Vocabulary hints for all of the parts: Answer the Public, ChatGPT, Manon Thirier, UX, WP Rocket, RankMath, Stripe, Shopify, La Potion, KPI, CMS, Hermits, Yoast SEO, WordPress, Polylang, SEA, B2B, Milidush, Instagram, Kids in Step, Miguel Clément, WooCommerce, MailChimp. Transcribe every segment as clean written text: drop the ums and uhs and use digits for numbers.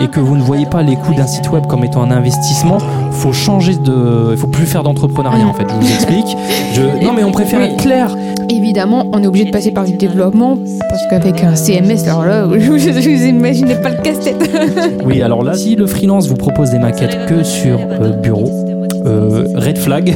et que vous ne voyez pas les coûts d'un site web comme étant un investissement, faut changer de, il faut plus faire d'entrepreneuriat en fait. Je vous explique. Non mais on préfère être clair. Évidemment, on est obligé de passer par du développement parce qu'avec un CMS, alors là, vous imaginez pas le casse-tête. Oui, alors là, si le freelance vous propose des maquettes que sur bureau, red flag.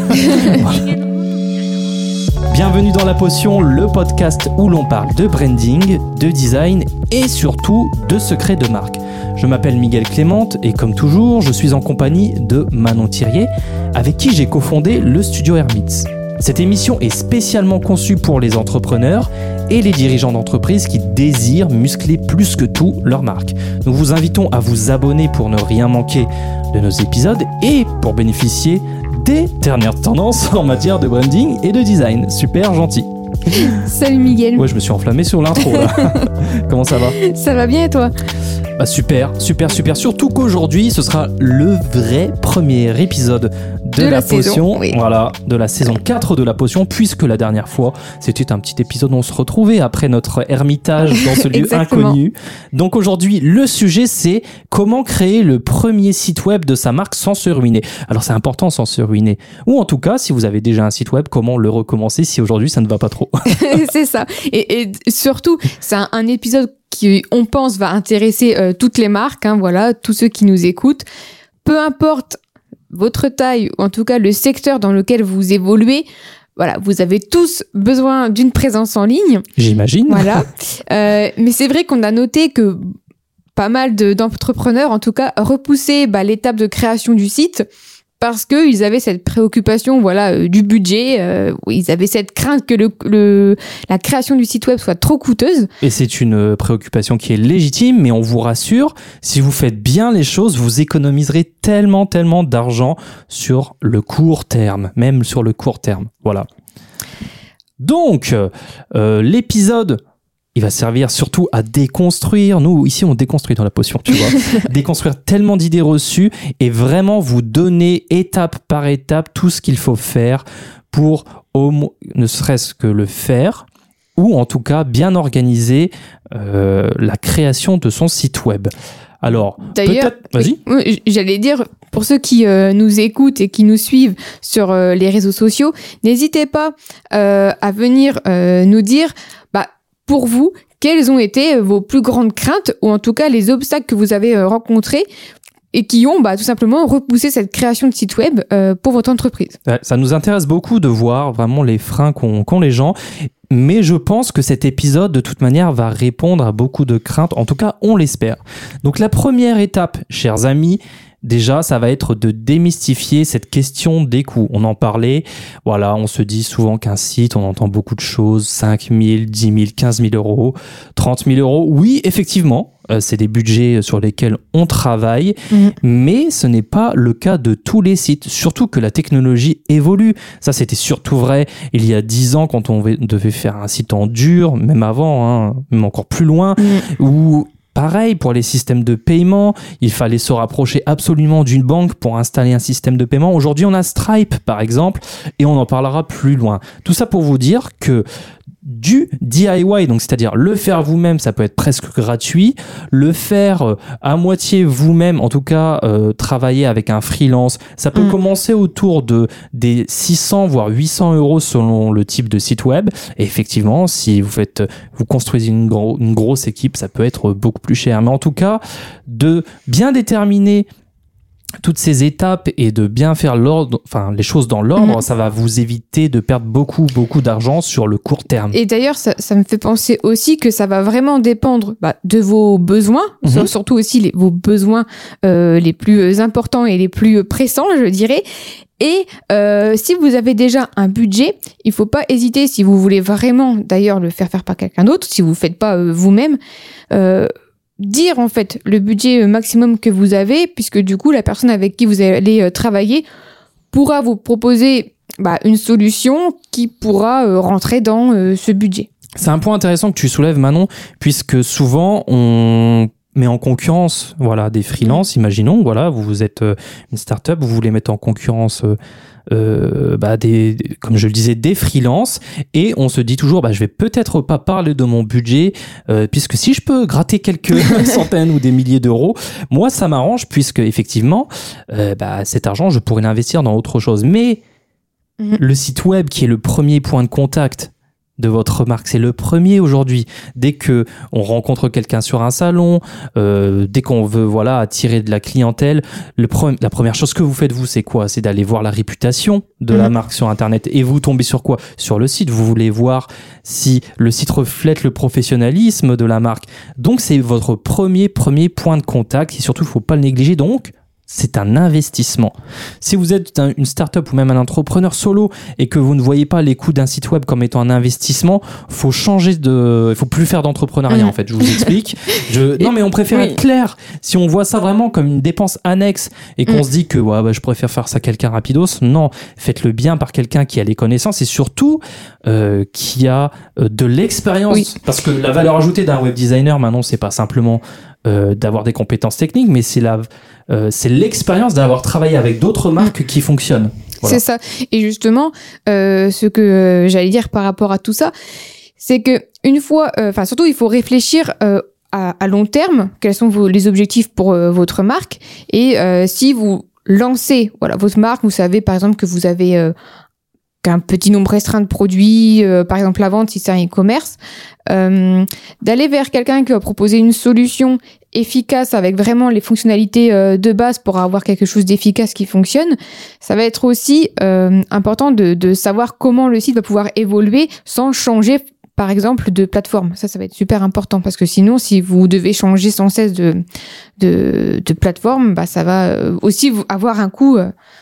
Bienvenue dans La Potion, le podcast où l'on parle de branding, de design et surtout de secrets de marque. Je m'appelle Miguel Clément et comme toujours, je suis en compagnie de Manon Thirier, avec qui j'ai cofondé le studio Hermits. Cette émission est spécialement conçue pour les entrepreneurs et les dirigeants d'entreprises qui désirent muscler plus que tout leur marque. Nous vous invitons à vous abonner pour ne rien manquer de nos épisodes et pour bénéficier des dernières tendances en matière de branding et de design. Super gentil. Salut Miguel. Ouais, je me suis enflammé sur l'intro là. Comment ça va ? Ça va bien et toi ? Bah super. Surtout qu'aujourd'hui, ce sera le vrai premier épisode de la Potion. Saison, oui. Voilà, de la saison 4 de La Potion, puisque la dernière fois, c'était un petit épisode où on se retrouvait après notre ermitage dans ce lieu inconnu. Donc aujourd'hui, le sujet, c'est comment créer le premier site web de sa marque sans se ruiner. Alors c'est important sans se ruiner. Ou en tout cas, si vous avez déjà un site web, comment le recommencer si aujourd'hui ça ne va pas trop. C'est ça. Et surtout, c'est un épisode qui, on pense, va intéresser toutes les marques, hein, voilà, tous ceux qui nous écoutent. Peu importe votre taille, ou en tout cas le secteur dans lequel vous évoluez, voilà, vous avez tous besoin d'une présence en ligne. J'imagine. Voilà. Mais c'est vrai qu'on a noté que pas mal d'entrepreneurs, en tout cas, repoussaient l'étape de création du site parce qu'ils avaient cette préoccupation, voilà, du budget. Ils avaient cette crainte que la création du site web soit trop coûteuse. Et c'est une préoccupation qui est légitime, mais on vous rassure, si vous faites bien les choses, vous économiserez tellement d'argent sur le court terme, même sur le court terme. Voilà. Donc, l'épisode... il va servir surtout à déconstruire. Nous, ici, on déconstruit dans La Potion, tu vois. Déconstruire tellement d'idées reçues et vraiment vous donner étape par étape tout ce qu'il faut faire pour ne serait-ce que le faire ou en tout cas bien organiser la création de son site web. Alors, d'ailleurs, peut-être... Vas-y. J'allais dire, pour ceux qui nous écoutent et qui nous suivent sur les réseaux sociaux, n'hésitez pas à venir nous dire... pour vous, quelles ont été vos plus grandes craintes ou en tout cas les obstacles que vous avez rencontrés et qui ont tout simplement repoussé cette création de site web pour votre entreprise. Ça nous intéresse beaucoup de voir vraiment les freins qu'ont les gens, mais je pense que cet épisode de toute manière va répondre à beaucoup de craintes, en tout cas on l'espère. Donc la première étape, chers amis, déjà, ça va être de démystifier cette question des coûts. On en parlait, voilà, on se dit souvent qu'un site, on entend beaucoup de choses, 5 000, 10 000, 15 000 euros, 30 000 euros. Oui, effectivement, c'est des budgets sur lesquels on travaille, mais ce n'est pas le cas de tous les sites, surtout que la technologie évolue. Ça, c'était surtout vrai il y a 10 ans quand on devait faire un site en dur, même avant, hein, même encore plus loin, où... Pareil, pour les systèmes de paiement, il fallait se rapprocher absolument d'une banque pour installer un système de paiement. Aujourd'hui, on a Stripe, par exemple, et on en parlera plus loin. Tout ça pour vous dire que du DIY, donc c'est-à-dire le faire vous-même, ça peut être presque gratuit. Le faire à moitié vous-même, en tout cas travailler avec un freelance, ça peut commencer autour des 600 voire 800 euros selon le type de site web. Et effectivement, si vous construisez une grosse équipe, ça peut être beaucoup plus cher. Mais en tout cas, de bien déterminer toutes ces étapes et de bien faire l'ordre, enfin les choses dans l'ordre, ça va vous éviter de perdre beaucoup d'argent sur le court terme. Et d'ailleurs, ça me fait penser aussi que ça va vraiment dépendre de vos besoins, surtout aussi vos besoins les plus importants et les plus pressants, je dirais. Et si vous avez déjà un budget, il faut pas hésiter, si vous voulez vraiment d'ailleurs le faire par quelqu'un d'autre, si vous faites pas vous-même, dire en fait le budget maximum que vous avez, puisque du coup la personne avec qui vous allez travailler pourra vous proposer une solution qui pourra rentrer dans ce budget. C'est un point intéressant que tu soulèves, Manon, puisque souvent on mais en concurrence, voilà, des freelances, imaginons, voilà, vous êtes une start-up, vous voulez mettre en concurrence comme je le disais, des freelances, et on se dit toujours, je vais peut-être pas parler de mon budget, puisque si je peux gratter quelques centaines ou des milliers d'euros, moi ça m'arrange, puisque effectivement cet argent je pourrais l'investir dans autre chose. Mais le site web, qui est le premier point de contact de votre marque, c'est le premier aujourd'hui. Dès que on rencontre quelqu'un sur un salon, dès qu'on veut attirer de la clientèle, la première chose que vous faites, vous, c'est quoi ? C'est d'aller voir la réputation de la marque sur Internet. Et vous tombez sur quoi ? Sur le site. Vous voulez voir si le site reflète le professionnalisme de la marque. Donc, c'est votre premier point de contact, et surtout, il ne faut pas le négliger. Donc, c'est un investissement. Si vous êtes une start-up ou même un entrepreneur solo et que vous ne voyez pas les coûts d'un site web comme étant un investissement, il faut plus faire d'entrepreneuriat en fait. Je vous explique. Non mais on préfère être clair. Si on voit ça vraiment comme une dépense annexe et qu'on se dit que je préfère faire ça à quelqu'un rapidos, non, faites-le bien par quelqu'un qui a les connaissances et surtout qui a de l'expérience. Oui. Parce que la valeur ajoutée d'un web designer maintenant, c'est pas simplement d'avoir des compétences techniques, mais c'est l'expérience d'avoir travaillé avec d'autres marques qui fonctionnent. Voilà. C'est ça. Et justement, ce que j'allais dire par rapport à tout ça, c'est que une fois, surtout, il faut réfléchir à long terme. Quels sont les objectifs pour votre marque ? Et si vous lancez, votre marque, vous savez par exemple que vous avez qu'un petit nombre restreint de produits, par exemple la vente si c'est un e-commerce, d'aller vers quelqu'un qui va proposer une solution efficace avec vraiment les fonctionnalités de base pour avoir quelque chose d'efficace qui fonctionne. Ça va être aussi important de savoir comment le site va pouvoir évoluer sans changer par exemple de plateforme. Ça va être super important parce que sinon, si vous devez changer sans cesse de plateforme, ça va aussi avoir un coût.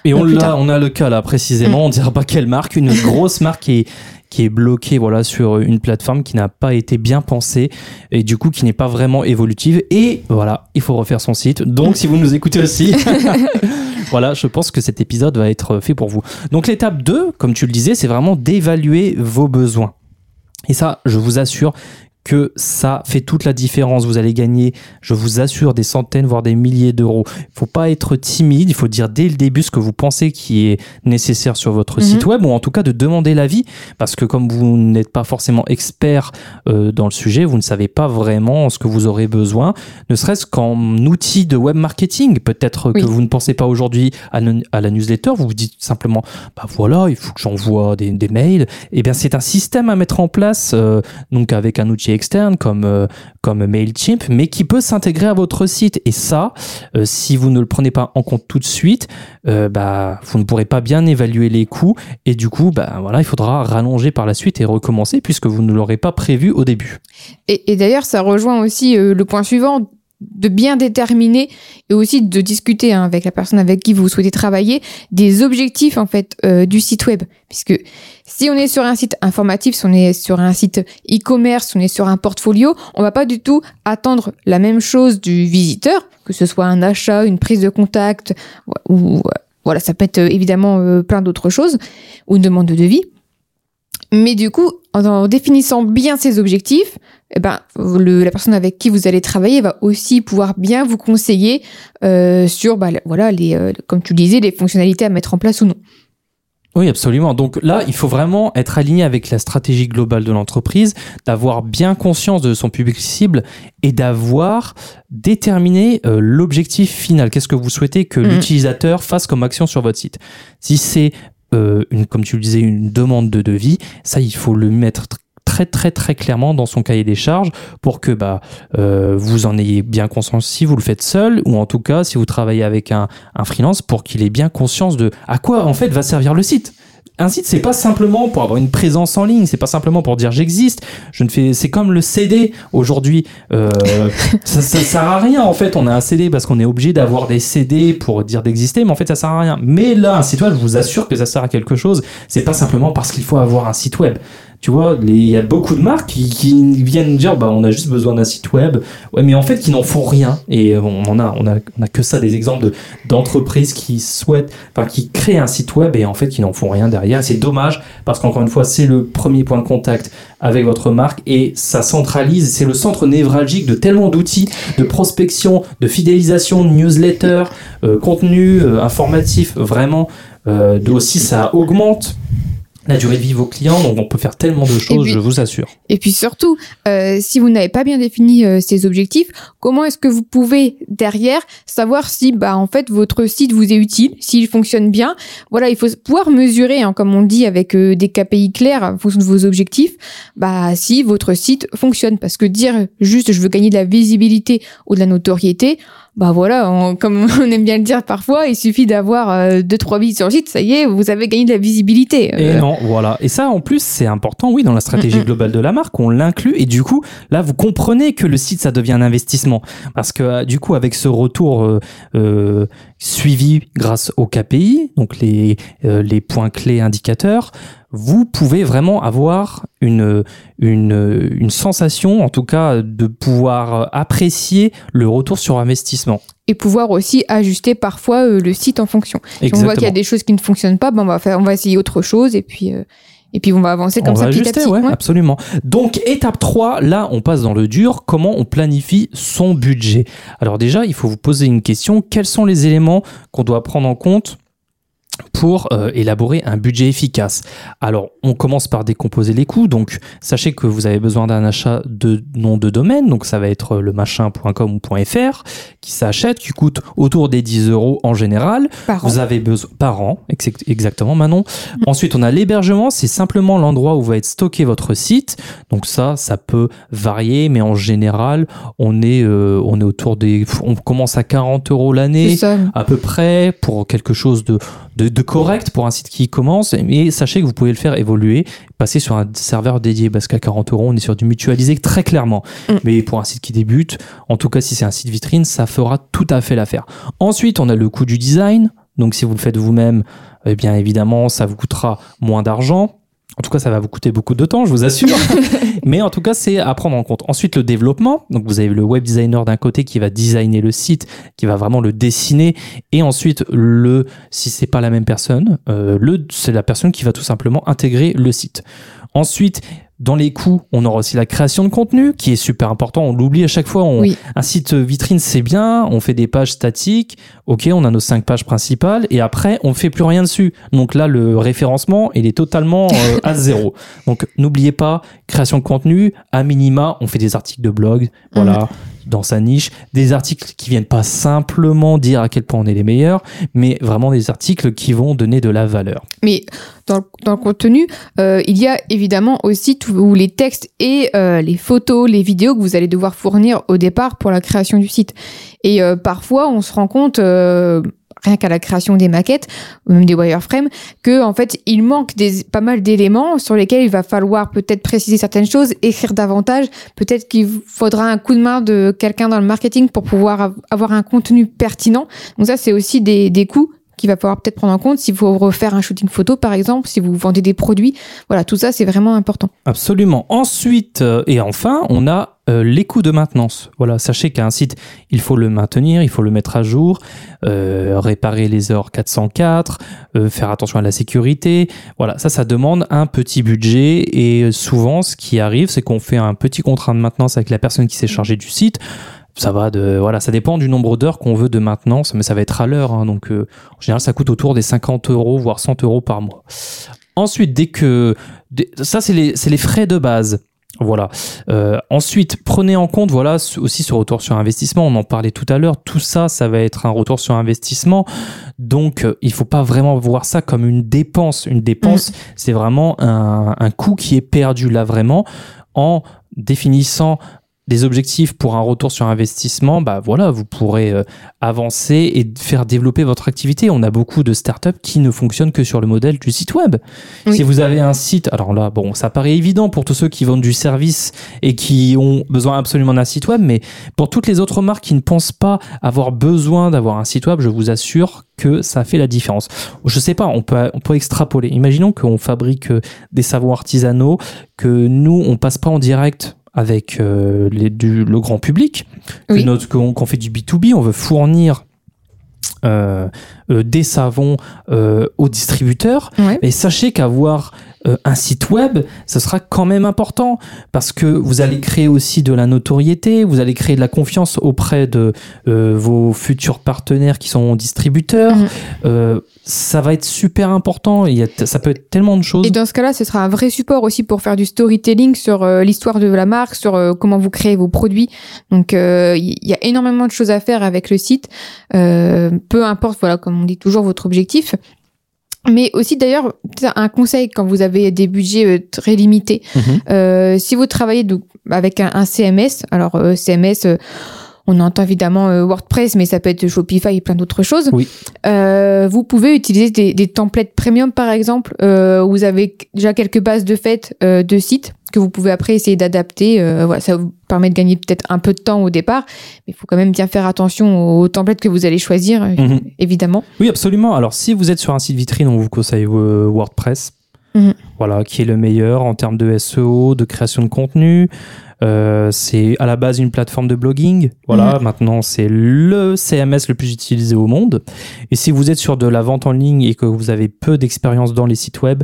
Et on a le cas là précisément, on dira pas quelle marque, une grosse marque qui est bloquée sur une plateforme qui n'a pas été bien pensée et du coup qui n'est pas vraiment évolutive. Et il faut refaire son site. Donc si vous nous écoutez aussi... je pense que cet épisode va être fait pour vous. Donc l'étape 2, comme tu le disais, c'est vraiment d'évaluer vos besoins. Et ça, je vous assure que ça fait toute la différence. Vous allez gagner, je vous assure, des centaines, voire des milliers d'euros. Il ne faut pas être timide. Il faut dire dès le début ce que vous pensez qui est nécessaire sur votre site web, ou en tout cas de demander l'avis. Parce que comme vous n'êtes pas forcément expert dans le sujet, vous ne savez pas vraiment ce que vous aurez besoin, ne serait-ce qu'en outil de web marketing. Peut-être que vous ne pensez pas aujourd'hui à la newsletter. Vous vous dites simplement, il faut que j'envoie des mails. Eh bien, c'est un système à mettre en place, donc avec un outil externe comme MailChimp, mais qui peut s'intégrer à votre site. Et ça, si vous ne le prenez pas en compte tout de suite, vous ne pourrez pas bien évaluer les coûts et du coup, il faudra rallonger par la suite et recommencer puisque vous ne l'aurez pas prévu au début. Et d'ailleurs, ça rejoint aussi le point suivant, de bien déterminer et aussi de discuter avec la personne avec qui vous souhaitez travailler des objectifs en fait du site web, puisque si on est sur un site informatif, si on est sur un site e-commerce, si on est sur un portfolio, on va pas du tout attendre la même chose du visiteur, que ce soit un achat, une prise de contact ou ça peut être évidemment plein d'autres choses, ou une demande de devis. Mais du coup, en définissant bien ses objectifs, la personne avec qui vous allez travailler va aussi pouvoir bien vous conseiller sur comme tu disais, les fonctionnalités à mettre en place ou non. Oui, absolument. Donc là, il faut vraiment être aligné avec la stratégie globale de l'entreprise, d'avoir bien conscience de son public cible et d'avoir déterminé l'objectif final. Qu'est-ce que vous souhaitez que l'utilisateur fasse comme action sur votre site ? Si c'est comme tu le disais, une demande de devis, ça, il faut le mettre très, très, très clairement dans son cahier des charges pour que vous en ayez bien conscience si vous le faites seul, ou en tout cas, si vous travaillez avec un freelance, pour qu'il ait bien conscience de à quoi, en fait, va servir le site. Un site, c'est pas simplement pour avoir une présence en ligne, c'est pas simplement pour dire j'existe, c'est comme le CD aujourd'hui, ça sert à rien en fait. On a un CD parce qu'on est obligé d'avoir des CD pour dire d'exister, mais en fait ça sert à rien. Mais là, un site web, je vous assure que ça sert à quelque chose, c'est pas simplement parce qu'il faut avoir un site web. Tu vois, il y a beaucoup de marques qui viennent dire bah, on a juste besoin d'un site web, ouais, mais en fait qui n'en font rien. Et on a que ça, des exemples d'entreprises qui souhaitent, enfin qui créent un site web et en fait qui n'en font rien derrière. C'est dommage parce qu'encore une fois, c'est le premier point de contact avec votre marque et ça centralise, c'est le centre névralgique de tellement d'outils, de prospection, de fidélisation, de newsletter, contenu informatif, vraiment. Aussi, ça augmente la durée de vie de vos clients, donc on peut faire tellement de choses, puis, je vous assure. Et puis surtout, si vous n'avez pas bien défini ces objectifs, comment est-ce que vous pouvez derrière savoir si, bah, en fait, votre site vous est utile, s'il fonctionne bien. Voilà, il faut pouvoir mesurer, hein, comme on le dit, avec des KPI clairs en fonction de vos objectifs, bah, si votre site fonctionne. Parce que dire juste, je veux gagner de la visibilité ou de la notoriété, bah voilà, comme on aime bien le dire parfois, il suffit d'avoir 2-3 visites sur le site, ça y est, vous avez gagné de la visibilité. Et non, voilà. Et ça, en plus, c'est important, oui, dans la stratégie globale de la marque, on l'inclut. Et du coup, là, vous comprenez que le site, ça devient un investissement. Parce que du coup, avec ce retour suivi grâce au KPI, donc les points clés indicateurs, vous pouvez vraiment avoir une sensation, en tout cas, de pouvoir apprécier le retour sur investissement. Et pouvoir aussi ajuster parfois le site en fonction. Exactement. Si on voit qu'il y a des choses qui ne fonctionnent pas, ben on va essayer autre chose et puis on va avancer comme ça petit à petit. Ouais, ouais. Absolument. Donc, étape 3, là, on passe dans le dur. Comment on planifie son budget ? Alors déjà, il faut vous poser une question. Quels sont les éléments qu'on doit prendre en compte pour élaborer un budget efficace. Alors, on commence par décomposer les coûts. Donc, sachez que vous avez besoin d'un achat de nom de domaine. Donc, ça va être le machin.com ou .fr qui s'achète, qui coûte autour des 10 € en général. Par an, exactement, Manon. Ensuite, on a l'hébergement. C'est simplement l'endroit où va être stocké votre site. Donc, ça peut varier, mais en général, on est autour des... On commence à 40 € l'année, à peu près, pour quelque chose de correct pour un site qui commence, mais sachez que vous pouvez le faire évoluer, passer sur un serveur dédié, parce qu'à 40 €, on est sur du mutualisé très clairement. Mais pour un site qui débute, en tout cas si c'est un site vitrine, ça fera tout à fait l'affaire. Ensuite, on a le coût du design. Donc si vous le faites vous-même, eh bien évidemment, ça vous coûtera moins d'argent. En tout cas, ça va vous coûter beaucoup de temps, je vous assure. Mais en tout cas, c'est à prendre en compte. Ensuite, le développement. Donc, vous avez le web designer d'un côté qui va designer le site, qui va vraiment le dessiner. Et ensuite, si c'est pas la même personne, c'est la personne qui va tout simplement intégrer le site. Ensuite, dans les coûts, on aura aussi la création de contenu qui est super important. On l'oublie à chaque fois. Un site vitrine, c'est bien. On fait des pages statiques. OK, on a nos 5 pages principales et après, on ne fait plus rien dessus. Donc là, le référencement, il est totalement à zéro. Donc, n'oubliez pas, création de contenu, à minima, on fait des articles de blog. Voilà. Dans sa niche, des articles qui viennent pas simplement dire à quel point on est les meilleurs, mais vraiment des articles qui vont donner de la valeur. Mais dans le contenu, il y a évidemment aussi tous les textes et les photos, les vidéos que vous allez devoir fournir au départ pour la création du site. Et parfois, on se rend compte... rien qu'à la création des maquettes ou même des wireframes, que en fait il manque pas mal d'éléments sur lesquels il va falloir peut-être préciser certaines choses, écrire davantage, peut-être qu'il faudra un coup de main de quelqu'un dans le marketing pour pouvoir avoir un contenu pertinent. Donc ça, c'est aussi des coûts qu'il va falloir peut-être prendre en compte si vous refaire un shooting photo, par exemple, si vous vendez des produits. Voilà, tout ça, c'est vraiment important. Absolument. Ensuite, et enfin, on a les coûts de maintenance. Voilà, sachez qu'un site, il faut le maintenir, il faut le mettre à jour, réparer les erreurs 404, faire attention à la sécurité. Voilà, ça demande un petit budget et souvent, ce qui arrive, c'est qu'on fait un petit contrat de maintenance avec la personne qui s'est chargée du site. Ça va ça dépend du nombre d'heures qu'on veut de maintenance, mais ça va être à l'heure. Hein, donc, en général, ça coûte autour des 50 €, voire 100 € par mois. Ensuite, ça, c'est les frais de base. Voilà. Ensuite, prenez en compte, aussi ce retour sur investissement. On en parlait tout à l'heure. Tout ça, ça va être un retour sur investissement. Donc, il faut pas vraiment voir ça comme une dépense. Une dépense, c'est vraiment un coût qui est perdu là, vraiment, en définissant des objectifs pour un retour sur investissement, bah voilà, vous pourrez avancer et faire développer votre activité. On a beaucoup de startups qui ne fonctionnent que sur le modèle du site web. Oui. Si vous avez un site, alors là, bon, ça paraît évident pour tous ceux qui vendent du service et qui ont besoin absolument d'un site web, mais pour toutes les autres marques qui ne pensent pas avoir besoin d'avoir un site web, je vous assure que ça fait la différence. Je sais pas, on peut extrapoler. Imaginons qu'on fabrique des savons artisanaux, que nous, on passe pas en direct avec le grand public, oui. qu'on fait du B2B, on veut fournir des savons aux distributeurs, ouais. Et sachez qu'avoir un site web, ce sera quand même important parce que vous allez créer aussi de la notoriété, vous allez créer de la confiance auprès de vos futurs partenaires qui sont distributeurs. Mmh. Ça va être super important. Ça peut être tellement de choses. Et dans ce cas-là, ce sera un vrai support aussi pour faire du storytelling sur l'histoire de la marque, sur comment vous créez vos produits. Donc, il y a énormément de choses à faire avec le site. Peu importe, voilà, comme on dit toujours, votre objectif. Mais aussi, d'ailleurs, un conseil quand vous avez des budgets très limités. Mmh. Si vous travaillez avec un CMS, alors CMS... on entend évidemment WordPress, mais ça peut être Shopify et plein d'autres choses. Oui. Vous pouvez utiliser des templates premium, par exemple, où vous avez déjà quelques bases de fait de sites que vous pouvez après essayer d'adapter. Voilà, ça vous permet de gagner peut-être un peu de temps au départ, mais il faut quand même bien faire attention aux templates que vous allez choisir, évidemment. Oui, absolument. Alors, si vous êtes sur un site vitrine, on vous conseille WordPress, voilà, qui est le meilleur en termes de SEO, de création de contenu. C'est à la base une plateforme de blogging, voilà. Maintenant c'est le CMS le plus utilisé au monde, et si vous êtes sur de la vente en ligne et que vous avez peu d'expérience dans les sites web,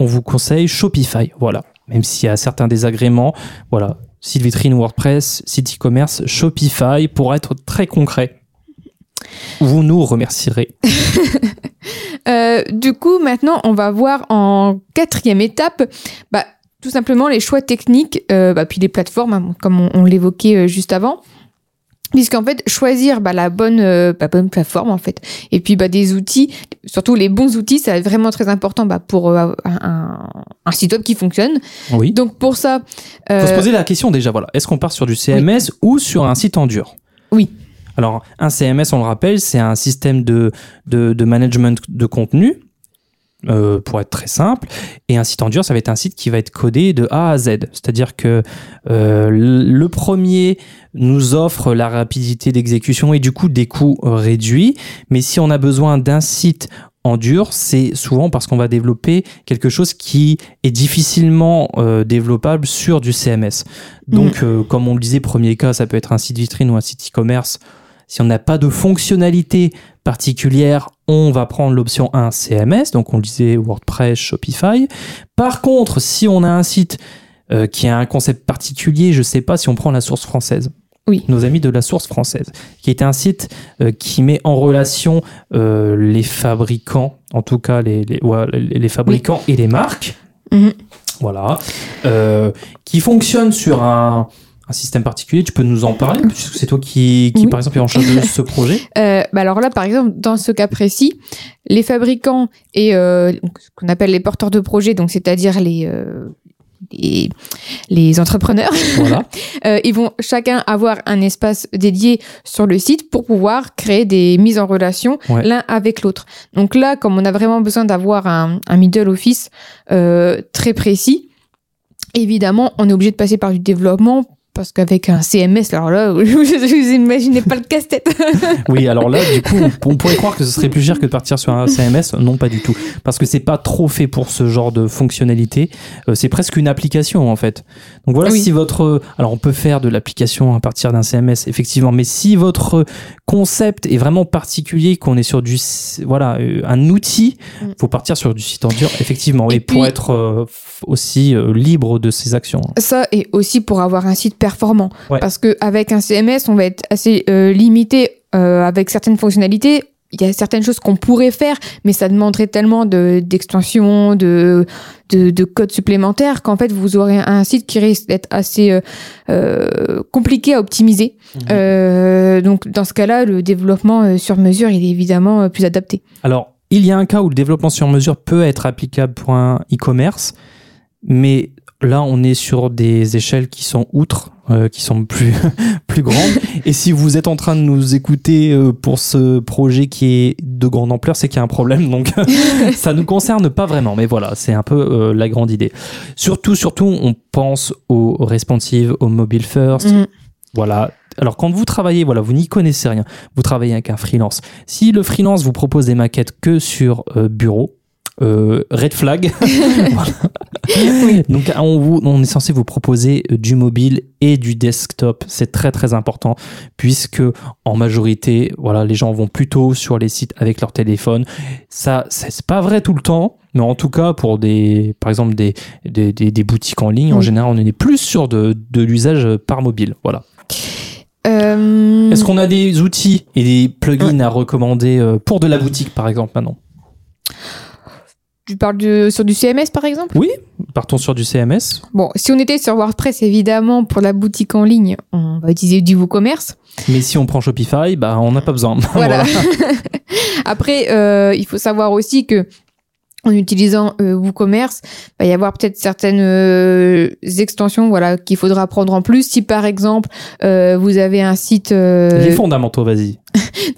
on vous conseille Shopify, voilà, même s'il y a certains désagréments, voilà, site vitrine WordPress, site e-commerce, Shopify pour être très concret. Vous nous remercierez. Du coup, maintenant on va voir en 4e étape, bah, tout simplement les choix techniques, puis les plateformes, hein, comme on l'évoquait juste avant. Puisqu'en fait, choisir la bonne plateforme, en fait. Et puis des outils, surtout les bons outils, c'est vraiment très important pour un site web qui fonctionne. Oui. Donc pour ça... faut se poser la question déjà, voilà. Est-ce qu'on part sur du CMS ou sur un site en dur ? Oui. Alors un CMS, on le rappelle, c'est un système de management de contenu. Pour être très simple, et un site en dur, ça va être un site qui va être codé de A à Z, c'est-à-dire que le premier nous offre la rapidité d'exécution et du coup des coûts réduits, mais si on a besoin d'un site en dur, c'est souvent parce qu'on va développer quelque chose qui est difficilement développable sur du CMS. Donc comme on le disait, premier cas, ça peut être un site vitrine ou un site e-commerce. Si on n'a pas de fonctionnalité particulière, on va prendre l'option 1 CMS, donc on le disait WordPress, Shopify. Par contre, si on a un site qui a un concept particulier, je ne sais pas si on prend la source française. Oui. Nos amis de la source française, qui est un site qui met en relation les fabricants, en tout cas les fabricants et les marques, voilà, qui fonctionne sur un système particulier. Tu peux nous en parler, puisque c'est toi qui par exemple, est en charge de ce projet. Alors là, par exemple, dans ce cas précis, les fabricants et ce qu'on appelle les porteurs de projets, donc c'est-à-dire les entrepreneurs, voilà. Ils vont chacun avoir un espace dédié sur le site pour pouvoir créer des mises en relation l'un avec l'autre. Donc là, comme on a vraiment besoin d'avoir un middle office très précis, évidemment, on est obligé de passer par du développement. Parce qu'avec un CMS, alors là, vous imaginez pas le casse-tête. Oui, alors là, du coup, on pourrait croire que ce serait plus cher que de partir sur un CMS. Non, pas du tout. Parce que c'est pas trop fait pour ce genre de fonctionnalité. C'est presque une application, en fait. Donc voilà, si votre... Alors, on peut faire de l'application à partir d'un CMS, effectivement. Mais si votre concept est vraiment particulier, qu'on est sur du... Voilà, un outil, faut partir sur du site en dur, effectivement. Et puis, pour être aussi libre de ses actions. Ça, et aussi pour avoir un site performant, parce que avec un CMS on va être assez limité avec certaines fonctionnalités. Il y a certaines choses qu'on pourrait faire, mais ça demanderait tellement d'extensions, de codes supplémentaires, qu'en fait vous aurez un site qui risque d'être assez compliqué à optimiser. Donc dans ce cas-là, le développement sur mesure, il est évidemment plus adapté. Alors il y a un cas où le développement sur mesure peut être applicable pour un e-commerce, mais Là, on est sur des échelles qui sont outre, qui sont plus grandes. Et si vous êtes en train de nous écouter pour ce projet qui est de grande ampleur, c'est qu'il y a un problème. Donc, ça nous concerne pas vraiment. Mais voilà, c'est un peu la grande idée. Surtout, on pense aux responsive, aux mobile first. Mm. Voilà. Alors, quand vous travaillez, voilà, vous n'y connaissez rien. Vous travaillez avec un freelance. Si le freelance vous propose des maquettes que sur bureau, red flag. Oui. Donc on est censé vous proposer du mobile et du desktop. C'est très très important puisque en majorité, voilà, les gens vont plutôt sur les sites avec leur téléphone. Ça, c'est pas vrai tout le temps, mais en tout cas pour par exemple des boutiques en ligne, en général, on est plus sûr de l'usage par mobile. Voilà. Est-ce qu'on a des outils et des plugins à recommander pour de la boutique par exemple maintenant? Tu parles sur du CMS, par exemple ? Oui, partons sur du CMS. Bon, si on était sur WordPress, évidemment, pour la boutique en ligne, on va utiliser du WooCommerce. Mais si on prend Shopify, bah, on n'a pas besoin. Voilà. Après, il faut savoir aussi que en utilisant WooCommerce, il va y avoir peut-être certaines extensions, voilà, qu'il faudra prendre en plus. Si par exemple vous avez un site, les fondamentaux, vas-y.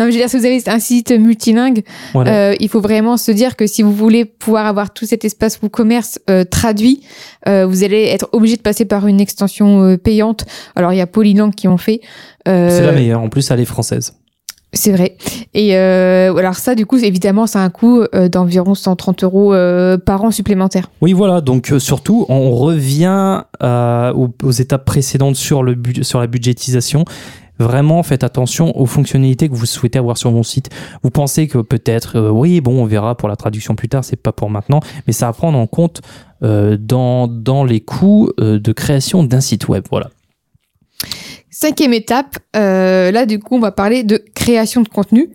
Non, mais je veux dire, si vous avez un site multilingue, voilà. Il faut vraiment se dire que si vous voulez pouvoir avoir tout cet espace WooCommerce traduit, vous allez être obligé de passer par une extension payante. Alors il y a Polylang qui en fait. C'est la meilleure. En plus, elle est française. C'est vrai. Et alors ça, du coup, évidemment, ça a un coût d'environ 130 € par an supplémentaire. Oui, voilà. Donc, surtout, on revient aux étapes précédentes sur la budgétisation. Vraiment, faites attention aux fonctionnalités que vous souhaitez avoir sur mon site. Vous pensez que peut-être, on verra pour la traduction plus tard, c'est pas pour maintenant, mais ça à prendre en compte dans les coûts de création d'un site web. Voilà. 5e étape, là du coup on va parler de création de contenu,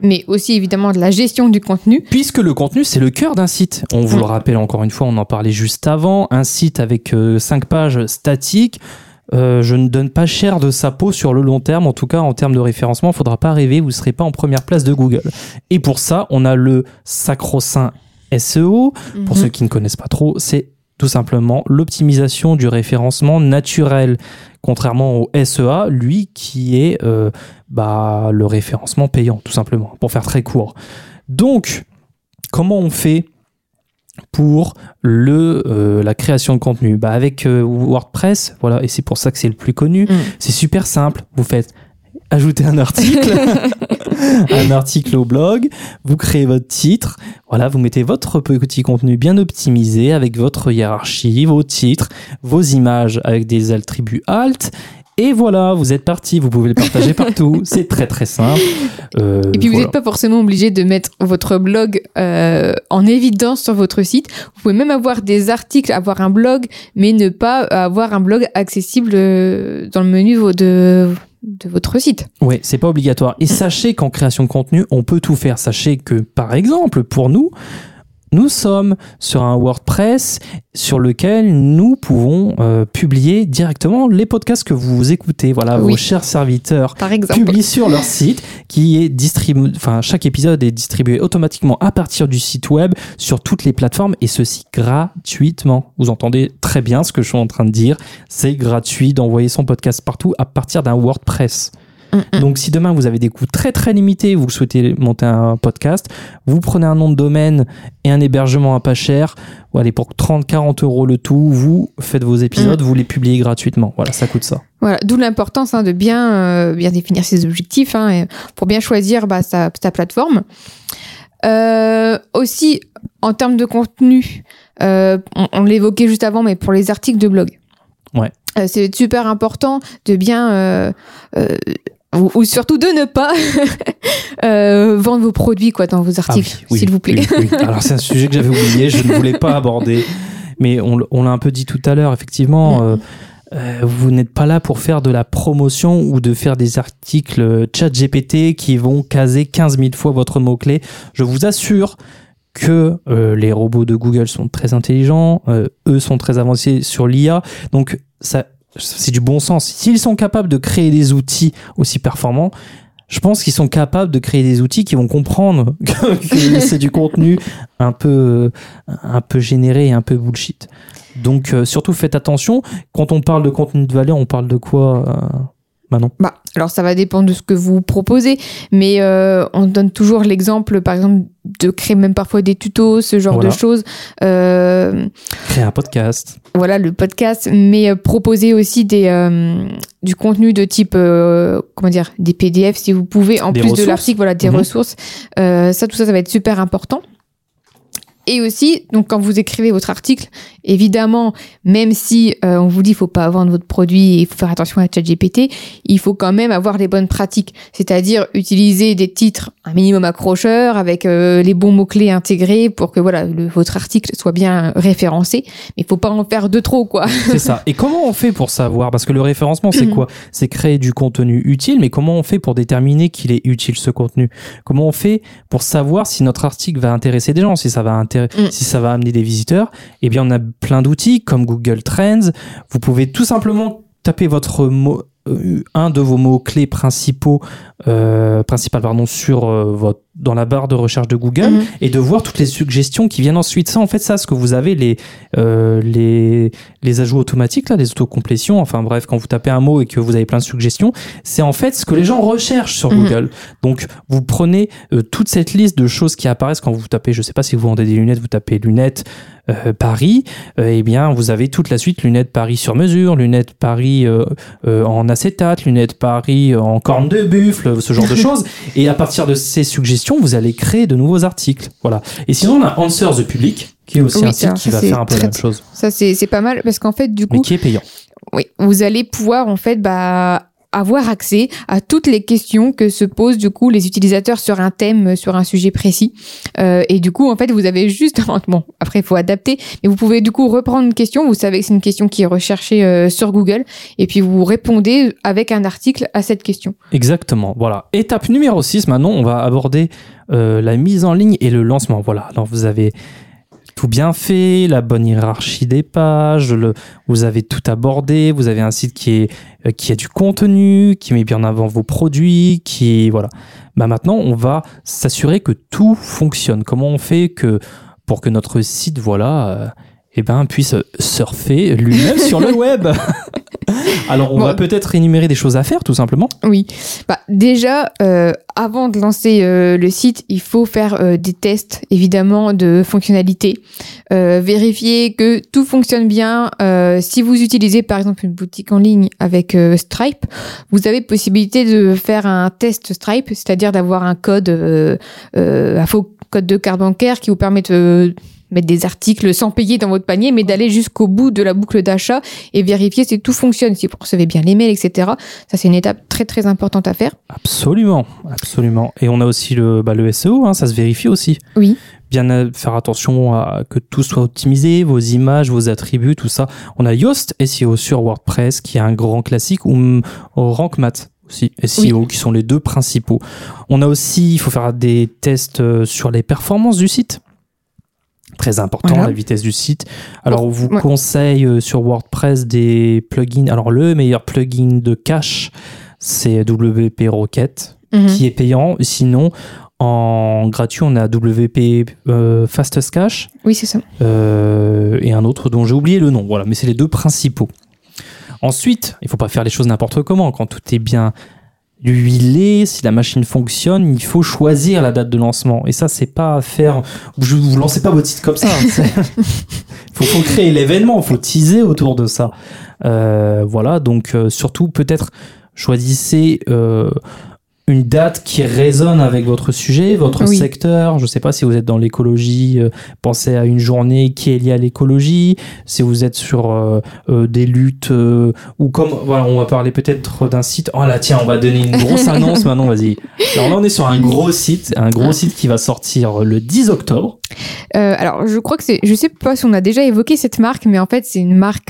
mais aussi évidemment de la gestion du contenu. Puisque le contenu c'est le cœur d'un site, on vous le rappelle encore une fois, on en parlait juste avant, un site avec 5 pages statiques, je ne donne pas cher de sa peau sur le long terme, en tout cas en termes de référencement, il ne faudra pas rêver, vous ne serez pas en première place de Google. Et pour ça, on a le sacro-saint SEO, pour ceux qui ne connaissent pas trop, c'est tout simplement l'optimisation du référencement naturel, contrairement au SEA, lui qui est le référencement payant, tout simplement, pour faire très court. Donc, comment on fait pour la création de contenu ? Avec WordPress, voilà, et c'est pour ça que c'est le plus connu, c'est super simple, vous faites ajouter un article, au blog, vous créez votre titre, voilà, vous mettez votre petit contenu bien optimisé avec votre hiérarchie, vos titres, vos images avec des attributs alt, et voilà, vous êtes parti, vous pouvez le partager partout, c'est très très simple. Et puis vous n'êtes pas forcément obligé de mettre votre blog en évidence sur votre site, vous pouvez même avoir des articles, avoir un blog, mais ne pas avoir un blog accessible dans le menu de votre site. Oui, c'est pas obligatoire. Et sachez qu'en création de contenu, on peut tout faire. Sachez que, par exemple, pour nous, nous sommes sur un WordPress sur lequel nous pouvons publier directement les podcasts que vous écoutez. Voilà, oui. Vos chers serviteurs publient sur leur site qui est chaque épisode est distribué automatiquement à partir du site web sur toutes les plateformes et ceci gratuitement. Vous entendez très bien ce que je suis en train de dire. C'est gratuit d'envoyer son podcast partout à partir d'un WordPress. Donc, si demain, vous avez des coûts très, très limités, vous souhaitez monter un podcast, vous prenez un nom de domaine et un hébergement à pas cher, allez, pour 30-40 € le tout, vous faites vos épisodes, vous les publiez gratuitement. Voilà, ça coûte ça. Voilà, d'où l'importance de bien définir ses objectifs et pour bien choisir ta plateforme. Aussi, en termes de contenu, on l'évoquait juste avant, mais pour les articles de blog. Ouais. C'est super important de bien... ou surtout de ne pas vendre vos produits dans vos articles, oui, s'il vous plaît. Oui. Alors c'est un sujet que j'avais oublié, je ne voulais pas aborder, mais on l'a un peu dit tout à l'heure, effectivement, vous n'êtes pas là pour faire de la promotion ou de faire des articles ChatGPT qui vont caser 15 000 fois votre mot-clé. Je vous assure que les robots de Google sont très intelligents, eux sont très avancés sur l'IA, donc ça... C'est du bon sens. S'ils sont capables de créer des outils aussi performants, je pense qu'ils sont capables de créer des outils qui vont comprendre que c'est du contenu un peu généré et un peu bullshit. Donc surtout faites attention. Quand on parle de contenu de valeur, on parle de quoi Manon ? Alors ça va dépendre de ce que vous proposez, mais on donne toujours l'exemple, par exemple, de créer même parfois des tutos, ce genre de choses. Créer un podcast. Voilà, le podcast, mais proposer aussi des, du contenu de type, comment dire, des PDF si vous pouvez, en des plus ressources. De l'article, voilà, des ressources. Ça, tout ça, ça va être super important. Et aussi, donc quand vous écrivez votre article, évidemment, même si on vous dit qu'il ne faut pas vendre votre produit et il faut faire attention à ChatGPT, il faut quand même avoir les bonnes pratiques, c'est-à-dire utiliser des titres un minimum accrocheurs avec les bons mots-clés intégrés pour que voilà votre article soit bien référencé. Mais il ne faut pas en faire de trop, quoi. C'est ça. Et comment on fait pour savoir ? Parce que le référencement, c'est quoi ? C'est créer du contenu utile, mais comment on fait pour déterminer qu'il est utile, ce contenu ? Comment on fait pour savoir si notre article va intéresser des gens, si ça va si ça va amener des visiteurs? Eh bien, on a plein d'outils comme Google Trends. Vous pouvez tout simplement taper votre mot, un de vos mots-clés principaux sur votre, dans la barre de recherche de Google et de voir toutes les suggestions qui viennent ensuite. Ça, en fait, ça, ce que vous avez, les ajouts automatiques, là, les autocomplétions, enfin bref, quand vous tapez un mot et que vous avez plein de suggestions, c'est en fait ce que les gens recherchent sur Google. Donc, vous prenez toute cette liste de choses qui apparaissent quand vous tapez, je sais pas si vous vendez des lunettes, vous tapez lunettes Paris, eh bien, vous avez toute la suite, lunettes Paris sur mesure, lunettes Paris en acétate, lunettes Paris en corne de buffle, ce genre de choses. Et à partir de ces suggestions, vous allez créer de nouveaux articles. Voilà. Et sinon, on a Answer the Public, qui est aussi un site qui va faire un peu la même chose. Ça, c'est pas mal, parce qu'en fait, du coup... Mais qui est payant. Oui, vous allez pouvoir, en fait, avoir accès à toutes les questions que se posent du coup les utilisateurs sur un thème, sur un sujet précis. Et du coup, en fait, vous avez juste... Bon, après, il faut adapter. Mais vous pouvez du coup reprendre une question. Vous savez que c'est une question qui est recherchée sur Google. Et puis, vous répondez avec un article à cette question. Exactement, voilà. Étape numéro 6, maintenant, on va aborder la mise en ligne et le lancement. Voilà, alors vous avez... tout bien fait, la bonne hiérarchie des pages, vous avez tout abordé, vous avez un site qui a du contenu, qui met bien en avant vos produits, voilà. Bah maintenant, on va s'assurer que tout fonctionne. Comment on fait pour que notre site, puisse surfer lui-même sur le web? Alors, on va peut-être énumérer des choses à faire, tout simplement. Oui. Déjà, avant de lancer le site, il faut faire des tests, évidemment, de fonctionnalité. Vérifier que tout fonctionne bien. Si vous utilisez, par exemple, une boutique en ligne avec Stripe, vous avez possibilité de faire un test Stripe, c'est-à-dire d'avoir un code, un faux code de carte bancaire qui vous permet de... mettre des articles sans payer dans votre panier, mais d'aller jusqu'au bout de la boucle d'achat et vérifier si tout fonctionne, si vous recevez bien les mails, etc. Ça, c'est une étape très, très importante à faire. Absolument, absolument. Et on a aussi le SEO, ça se vérifie aussi. Oui. Bien faire attention à que tout soit optimisé, vos images, vos attributs, tout ça. On a Yoast SEO sur WordPress, qui est un grand classique, ou RankMath. SEO, qui sont les deux principaux. On a aussi, il faut faire des tests sur les performances du site. Très important, la vitesse du site. Alors, on vous conseille sur WordPress des plugins. Alors, le meilleur plugin de cache, c'est WP Rocket, qui est payant. Sinon, en gratuit, on a WP Fastest Cache. Oui, c'est ça. Et un autre dont j'ai oublié le nom. Voilà, mais c'est les deux principaux. Ensuite, il ne faut pas faire les choses n'importe comment. Quand tout est bien huilé, si la machine fonctionne, il faut choisir la date de lancement. Et ça, c'est pas à faire... Vous lancez pas votre site comme ça. Faut créer l'événement, faut teaser autour de ça. Donc surtout, peut-être, choisissez une date qui résonne avec votre sujet, votre secteur. Je sais pas si vous êtes dans l'écologie, pensez à une journée qui est liée à l'écologie. Si vous êtes sur des luttes ou comme on va parler peut-être d'un site. Oh là tiens, on va donner une grosse annonce maintenant, vas-y. Alors là on est sur un gros site qui va sortir le 10 octobre. Alors je crois que je sais pas si on a déjà évoqué cette marque, mais en fait c'est une marque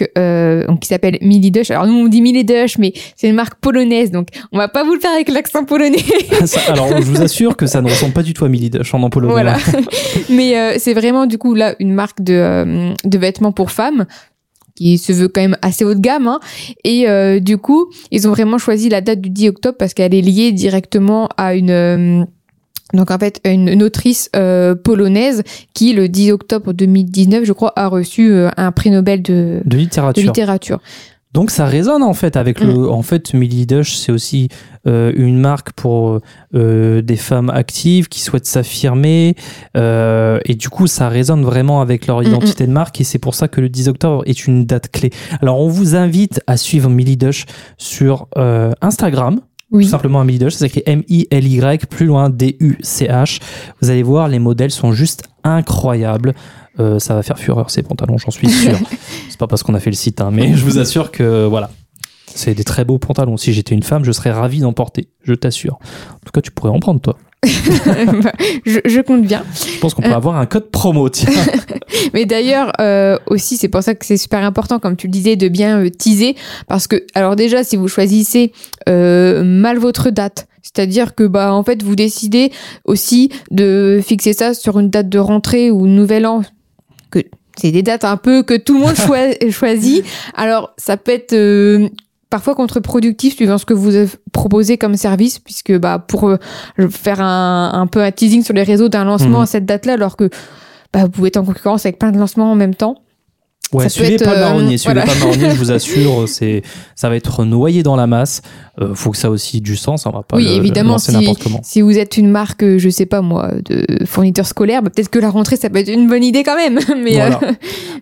qui s'appelle Milidush. Alors nous on dit Milidush, mais c'est une marque polonaise, donc on va pas vous le faire avec l'accent polonais. Alors, je vous assure que ça ne ressemble pas du tout à Milidush en polonais. Voilà. Mais c'est vraiment, du coup, là, une marque de vêtements pour femmes qui se veut quand même assez haut de gamme. Et du coup, ils ont vraiment choisi la date du 10 octobre parce qu'elle est liée directement à une... Donc en fait, une autrice polonaise qui, le 10 octobre 2019, je crois, a reçu un prix Nobel de littérature. Donc ça résonne en fait avec le... En fait, Milidush, c'est aussi une marque pour des femmes actives qui souhaitent s'affirmer. Et du coup, ça résonne vraiment avec leur identité de marque. Et c'est pour ça que le 10 octobre est une date clé. Alors, on vous invite à suivre Milidush sur Instagram. Oui. Tout simplement un Milidush, ça s'écrit M-I-L-Y, plus loin D-U-C-H. Vous allez voir, les modèles sont juste incroyables. Ça va faire fureur ces pantalons, j'en suis sûr. C'est pas parce qu'on a fait le site, hein, mais je vous assure que voilà, c'est des très beaux pantalons. Si j'étais une femme, je serais ravi d'en porter, je t'assure. En tout cas, tu pourrais en prendre, toi. Je compte bien. Je pense qu'on peut avoir un code promo, tiens. Mais d'ailleurs aussi, c'est pour ça que c'est super important, comme tu le disais, de bien teaser, parce que alors déjà, si vous choisissez mal votre date, c'est-à-dire que bah en fait vous décidez aussi de fixer ça sur une date de rentrée ou nouvel an, que c'est des dates un peu que tout le monde choisit. Alors ça peut être parfois contre-productif suivant ce que vous proposez comme service, puisque bah pour faire un peu un teasing sur les réseaux d'un lancement à cette date-là, alors que bah vous pouvez être en concurrence avec plein de lancements en même temps. Ouais, suivez pas marronnier, je vous assure, ça va être noyé dans la masse. Faut que ça aussi ait du sens, on va pas évidemment, lancer n'importe comment. Si vous êtes une marque, je sais pas moi, de fourniteurs scolaires, bah peut-être que la rentrée, ça peut être une bonne idée quand même. Mais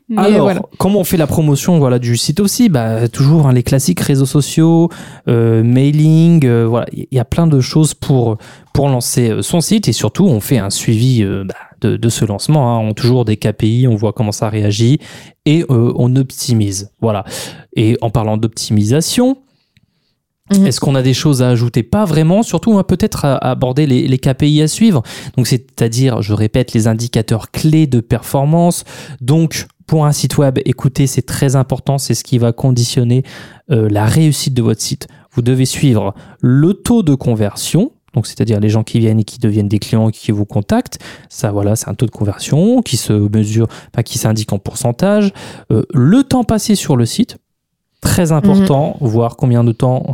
voilà. Comment on fait la promotion du site aussi, bah toujours les classiques réseaux sociaux, mailing, voilà, il y a plein de choses pour lancer son site, et surtout on fait un suivi de ce lancement, on a toujours des KPI, on voit comment ça réagit et on optimise. Voilà. Et en parlant d'optimisation, est-ce qu'on a des choses à ajouter? Pas vraiment, surtout on va peut-être aborder les KPI à suivre. Donc c'est-à-dire, je répète, les indicateurs clés de performance. Donc pour un site web, écoutez, c'est très important, c'est ce qui va conditionner la réussite de votre site. Vous devez suivre le taux de conversion. Donc, c'est-à-dire les gens qui viennent et qui deviennent des clients qui vous contactent. Ça, voilà, c'est un taux de conversion qui se mesure, enfin, qui s'indique en pourcentage. Le temps passé sur le site, très important, voir combien de temps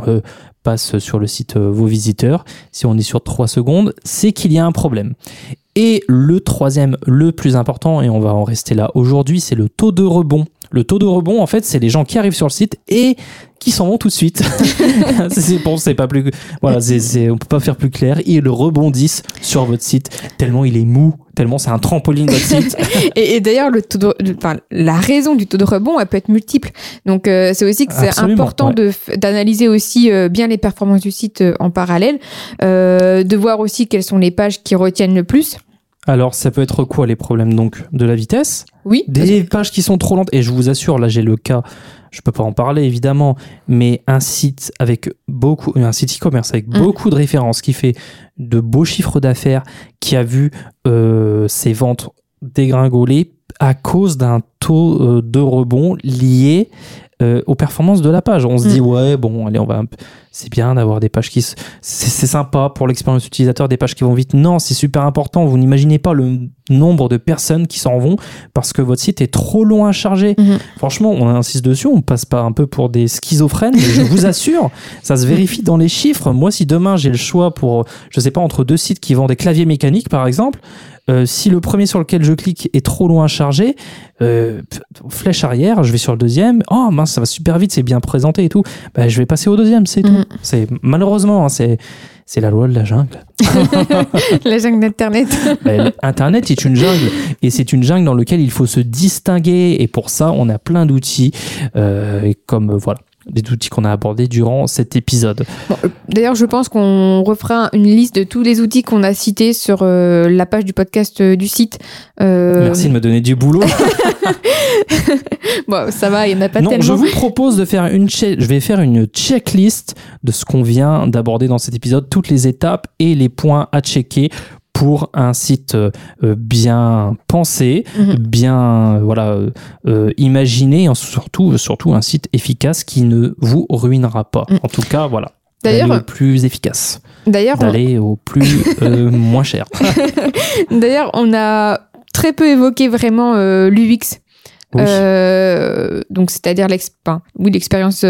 passent sur le site vos visiteurs. Si on est sur 3 secondes, c'est qu'il y a un problème. Et le troisième, le plus important, et on va en rester là aujourd'hui, c'est le taux de rebond. Le taux de rebond, en fait, c'est les gens qui arrivent sur le site et qui s'en vont tout de suite. C'est pas plus... Voilà, on peut pas faire plus clair. Ils rebondissent sur votre site tellement il est mou, tellement c'est un trampoline votre site. Et d'ailleurs, la raison du taux de rebond, elle peut être multiple. Donc, c'est aussi que c'est important d'analyser aussi bien les performances du site en parallèle, de voir aussi quelles sont les pages qui retiennent le plus. Alors, ça peut être quoi les problèmes, donc de la vitesse? Oui. Des pages qui sont trop lentes. Et je vous assure, là, j'ai le cas, je peux pas en parler, évidemment, mais un site e-commerce avec beaucoup de références, qui fait de beaux chiffres d'affaires, qui a vu ses ventes dégringoler à cause d'un taux de rebond lié aux performances de la page. On se dit, c'est bien d'avoir des pages c'est sympa pour l'expérience utilisateur, des pages qui vont vite. Non, c'est super important. Vous n'imaginez pas le nombre de personnes qui s'en vont parce que votre site est trop long à charger. Franchement, on insiste dessus, on passe pas un peu pour des schizophrènes, mais je vous assure, ça se vérifie dans les chiffres. Moi, si demain j'ai le choix entre deux sites qui vendent des claviers mécaniques, par exemple, si le premier sur lequel je clique est trop long à charger, flèche arrière, je vais sur le deuxième, oh mince, ça va super vite, c'est bien présenté et tout, bah, je vais passer au deuxième, c'est tout. C'est, malheureusement, c'est la loi de la jungle. La jungle d'Internet. Internet est une jungle, et c'est une jungle dans laquelle il faut se distinguer, et pour ça, on a plein d'outils, des outils qu'on a abordés durant cet épisode. D'ailleurs, je pense qu'on refera une liste de tous les outils qu'on a cités sur la page du podcast du site. Merci de me donner du boulot. Bon, ça va, il n'y en a pas tellement. Non, je vous propose de faire une checklist de ce qu'on vient d'aborder dans cet épisode, toutes les étapes et les points à checker pour un site bien pensé, bien imaginé, et surtout un site efficace qui ne vous ruinera pas. En tout cas, voilà. D'ailleurs, le plus efficace. D'ailleurs, d'aller au plus moins cher. D'ailleurs, on a très peu évoqué vraiment l'UX. Oui. Donc c'est-à-dire l'expérience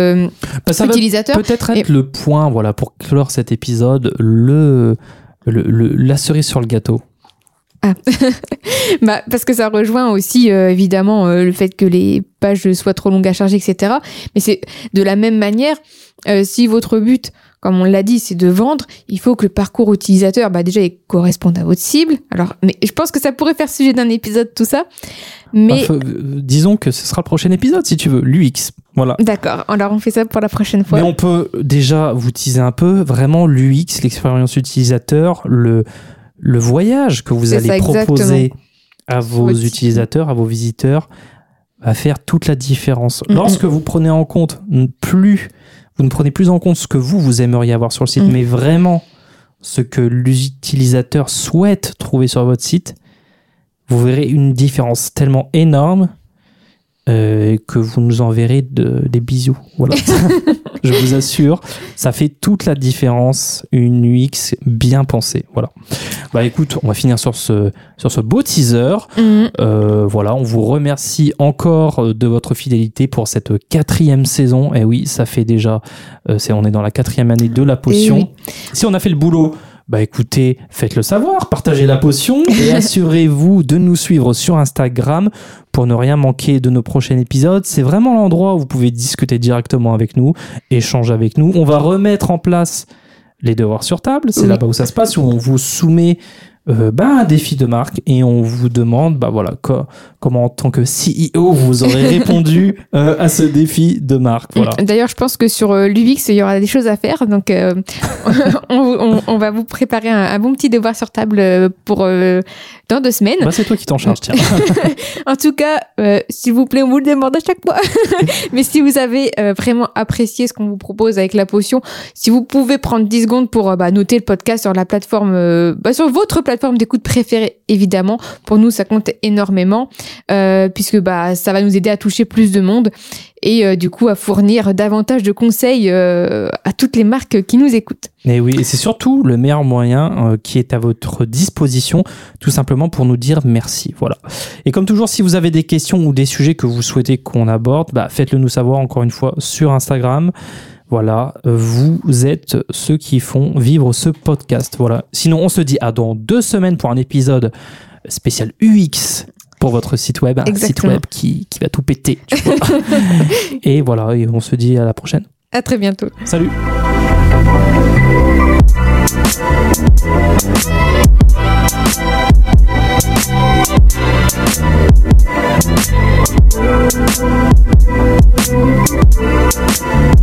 utilisateur. Ça va peut-être être le point pour clore cet épisode, le la cerise sur le gâteau? Ah. Bah, parce que ça rejoint aussi évidemment le fait que les pages soient trop longues à charger, etc. Mais c'est de la même manière, si votre but, comme on l'a dit, c'est de vendre, il faut que le parcours utilisateur, bah, déjà, il corresponde à votre cible. Alors, mais je pense que ça pourrait faire sujet d'un épisode, tout ça. Mais... Bah, disons que ce sera le prochain épisode, si tu veux, l'UX. Voilà. D'accord. Alors, on fait ça pour la prochaine fois. Mais on peut déjà vous teaser un peu, vraiment, l'UX, l'expérience utilisateur, le voyage que vous allez proposer à vos utilisateurs, à vos visiteurs, va faire toute la différence. Lorsque vous prenez en compte plus... Vous ne prenez plus en compte ce que vous aimeriez avoir sur le site, mais vraiment ce que l'utilisateur souhaite trouver sur votre site, vous verrez une différence tellement énorme que vous nous enverrez des bisous. Voilà. Je vous assure, ça fait toute la différence, une UX bien pensée. Voilà. Bah écoute, on va finir sur ce beau teaser. Voilà, on vous remercie encore de votre fidélité pour cette 4e saison. Et oui, ça fait déjà, on est dans la 4e année de La Potion. Oui. Si on a fait le boulot, bah écoutez, faites-le savoir, partagez La Potion et assurez-vous de nous suivre sur Instagram pour ne rien manquer de nos prochains épisodes. C'est vraiment l'endroit où vous pouvez discuter directement avec nous, échanger avec nous. On va remettre en place les devoirs sur table, c'est là-bas où ça se passe, où on vous soumet un défi de marque et on vous demande comment en tant que CEO vous aurez répondu à ce défi de marque. Voilà. D'ailleurs, je pense que sur l'UX, il y aura des choses à faire, donc on va vous préparer un bon petit devoir sur table pour dans 2 semaines. Bah, c'est toi qui t'en charge, tiens. En tout cas, s'il vous plaît, on vous le demande à chaque fois. Mais si vous avez vraiment apprécié ce qu'on vous propose avec La Potion, si vous pouvez prendre 10 secondes pour noter le podcast sur la plateforme, sur votre plateforme d'écoute préférée, évidemment. Pour nous, ça compte énormément puisque ça va nous aider à toucher plus de monde et du coup à fournir davantage de conseils à toutes les marques qui nous écoutent. Et oui, et c'est surtout le meilleur moyen qui est à votre disposition, tout simplement pour nous dire merci. Voilà. Et comme toujours, si vous avez des questions ou des sujets que vous souhaitez qu'on aborde, faites-le nous savoir encore une fois sur Instagram. Voilà, vous êtes ceux qui font vivre ce podcast. Voilà. Sinon, on se dit à dans 2 semaines pour un épisode spécial UX pour votre site web. Exactement. Un site web qui va tout péter. Tu vois. Et voilà, et on se dit à la prochaine. À très bientôt. Salut.